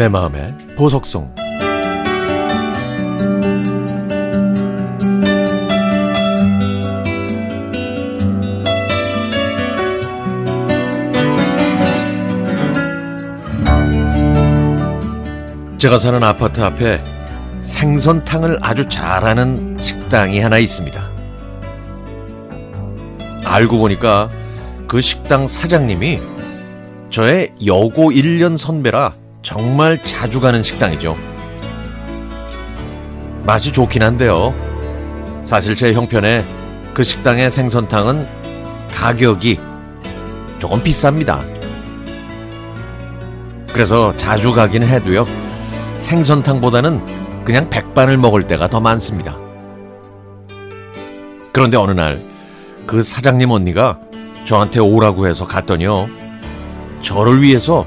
내 마음의 보석성. 제가 사는 아파트 앞에 생선탕을 아주 잘하는 식당이 하나 있습니다. 알고 보니까 그 식당 사장님이 저의 여고 1년 선배라 정말 자주 가는 식당이죠. 맛이 좋긴 한데요. 사실 제 형편에 그 식당의 생선탕은 가격이 조금 비쌉니다. 그래서 자주 가긴 해도요. 생선탕보다는 그냥 백반을 먹을 때가 더 많습니다. 그런데 어느 날 그 사장님 언니가 저한테 오라고 해서 갔더니요. 저를 위해서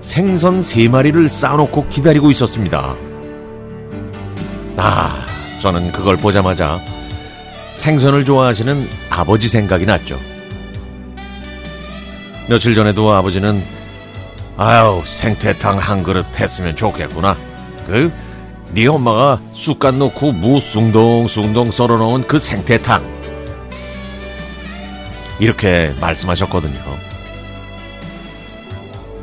생선 3마리를 쌓아놓고 기다리고 있었습니다. 저는 그걸 보자마자 생선을 좋아하시는 아버지 생각이 났죠. 며칠 전에도 아버지는 아유 생태탕 한 그릇 했으면 좋겠구나. 네 엄마가 쑥갓 넣고 무 숭덩숭덩 썰어놓은 그 생태탕. 이렇게 말씀하셨거든요.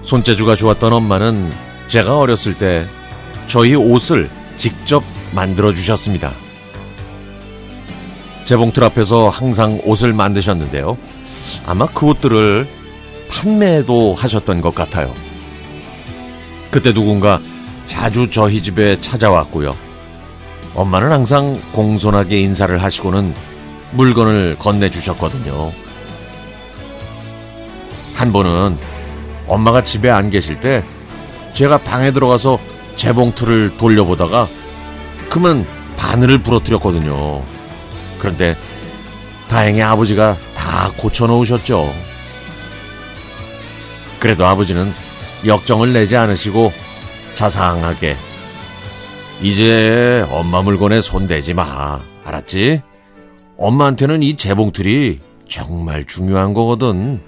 손재주가 좋았던 엄마는 제가 어렸을 때 저희 옷을 직접 만들어주셨습니다. 제 봉틀 앞에서 항상 옷을 만드셨는데요. 아마 그 옷들을 판매도 하셨던 것 같아요. 그때 누군가 자주 저희 집에 찾아왔고요. 엄마는 항상 공손하게 인사를 하시고는 물건을 건네주셨거든요. 한 번은 엄마가 집에 안 계실 때 제가 방에 들어가서 제 봉투를 돌려보다가 그만 바늘을 부러뜨렸거든요. 그런데 다행히 아버지가 다 고쳐놓으셨죠. 그래도 아버지는 역정을 내지 않으시고 자상하게 이제 엄마 물건에 손대지 마. 알았지? 엄마한테는 이 제 봉틀이 정말 중요한 거거든.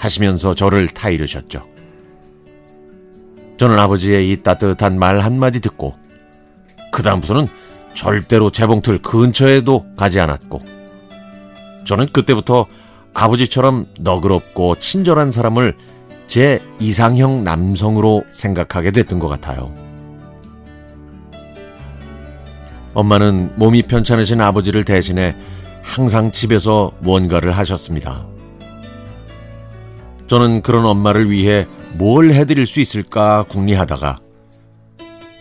하시면서 저를 타이르셨죠. 저는 아버지의 이 따뜻한 말 한마디 듣고 그 다음부터는 절대로 제 봉틀 근처에도 가지 않았고, 저는 그때부터 아버지처럼 너그럽고 친절한 사람을 제 이상형 남성으로 생각하게 됐던 것 같아요. 엄마는 몸이 편찮으신 아버지를 대신해 항상 집에서 무언가를 하셨습니다. 저는 그런 엄마를 위해 뭘 해드릴 수 있을까 궁리하다가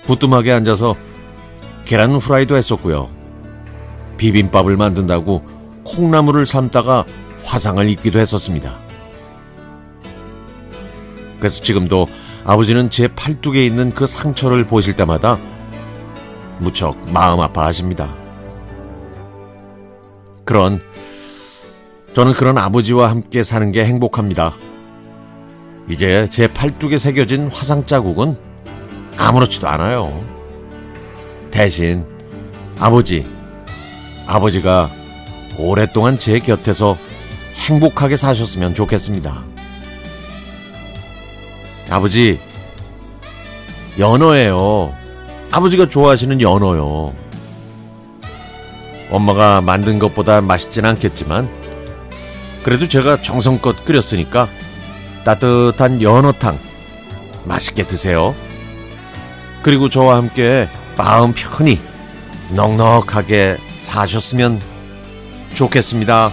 부뚜막에 앉아서 계란 후라이도 했었고요. 비빔밥을 만든다고 콩나물을 삶다가 화상을 입기도 했었습니다. 그래서 지금도 아버지는 제 팔뚝에 있는 그 상처를 보실 때마다 무척 마음 아파하십니다. 저는 그런 아버지와 함께 사는 게 행복합니다. 이제 제 팔뚝에 새겨진 화상 자국은 아무렇지도 않아요. 대신 아버지가 오랫동안 제 곁에서 행복하게 사셨으면 좋겠습니다. 아버지, 연어예요. 아버지가 좋아하시는 연어요. 엄마가 만든 것보다 맛있진 않겠지만 그래도 제가 정성껏 끓였으니까 따뜻한 연어탕 맛있게 드세요. 그리고 저와 함께 마음 편히 넉넉하게 사셨으면 좋겠습니다.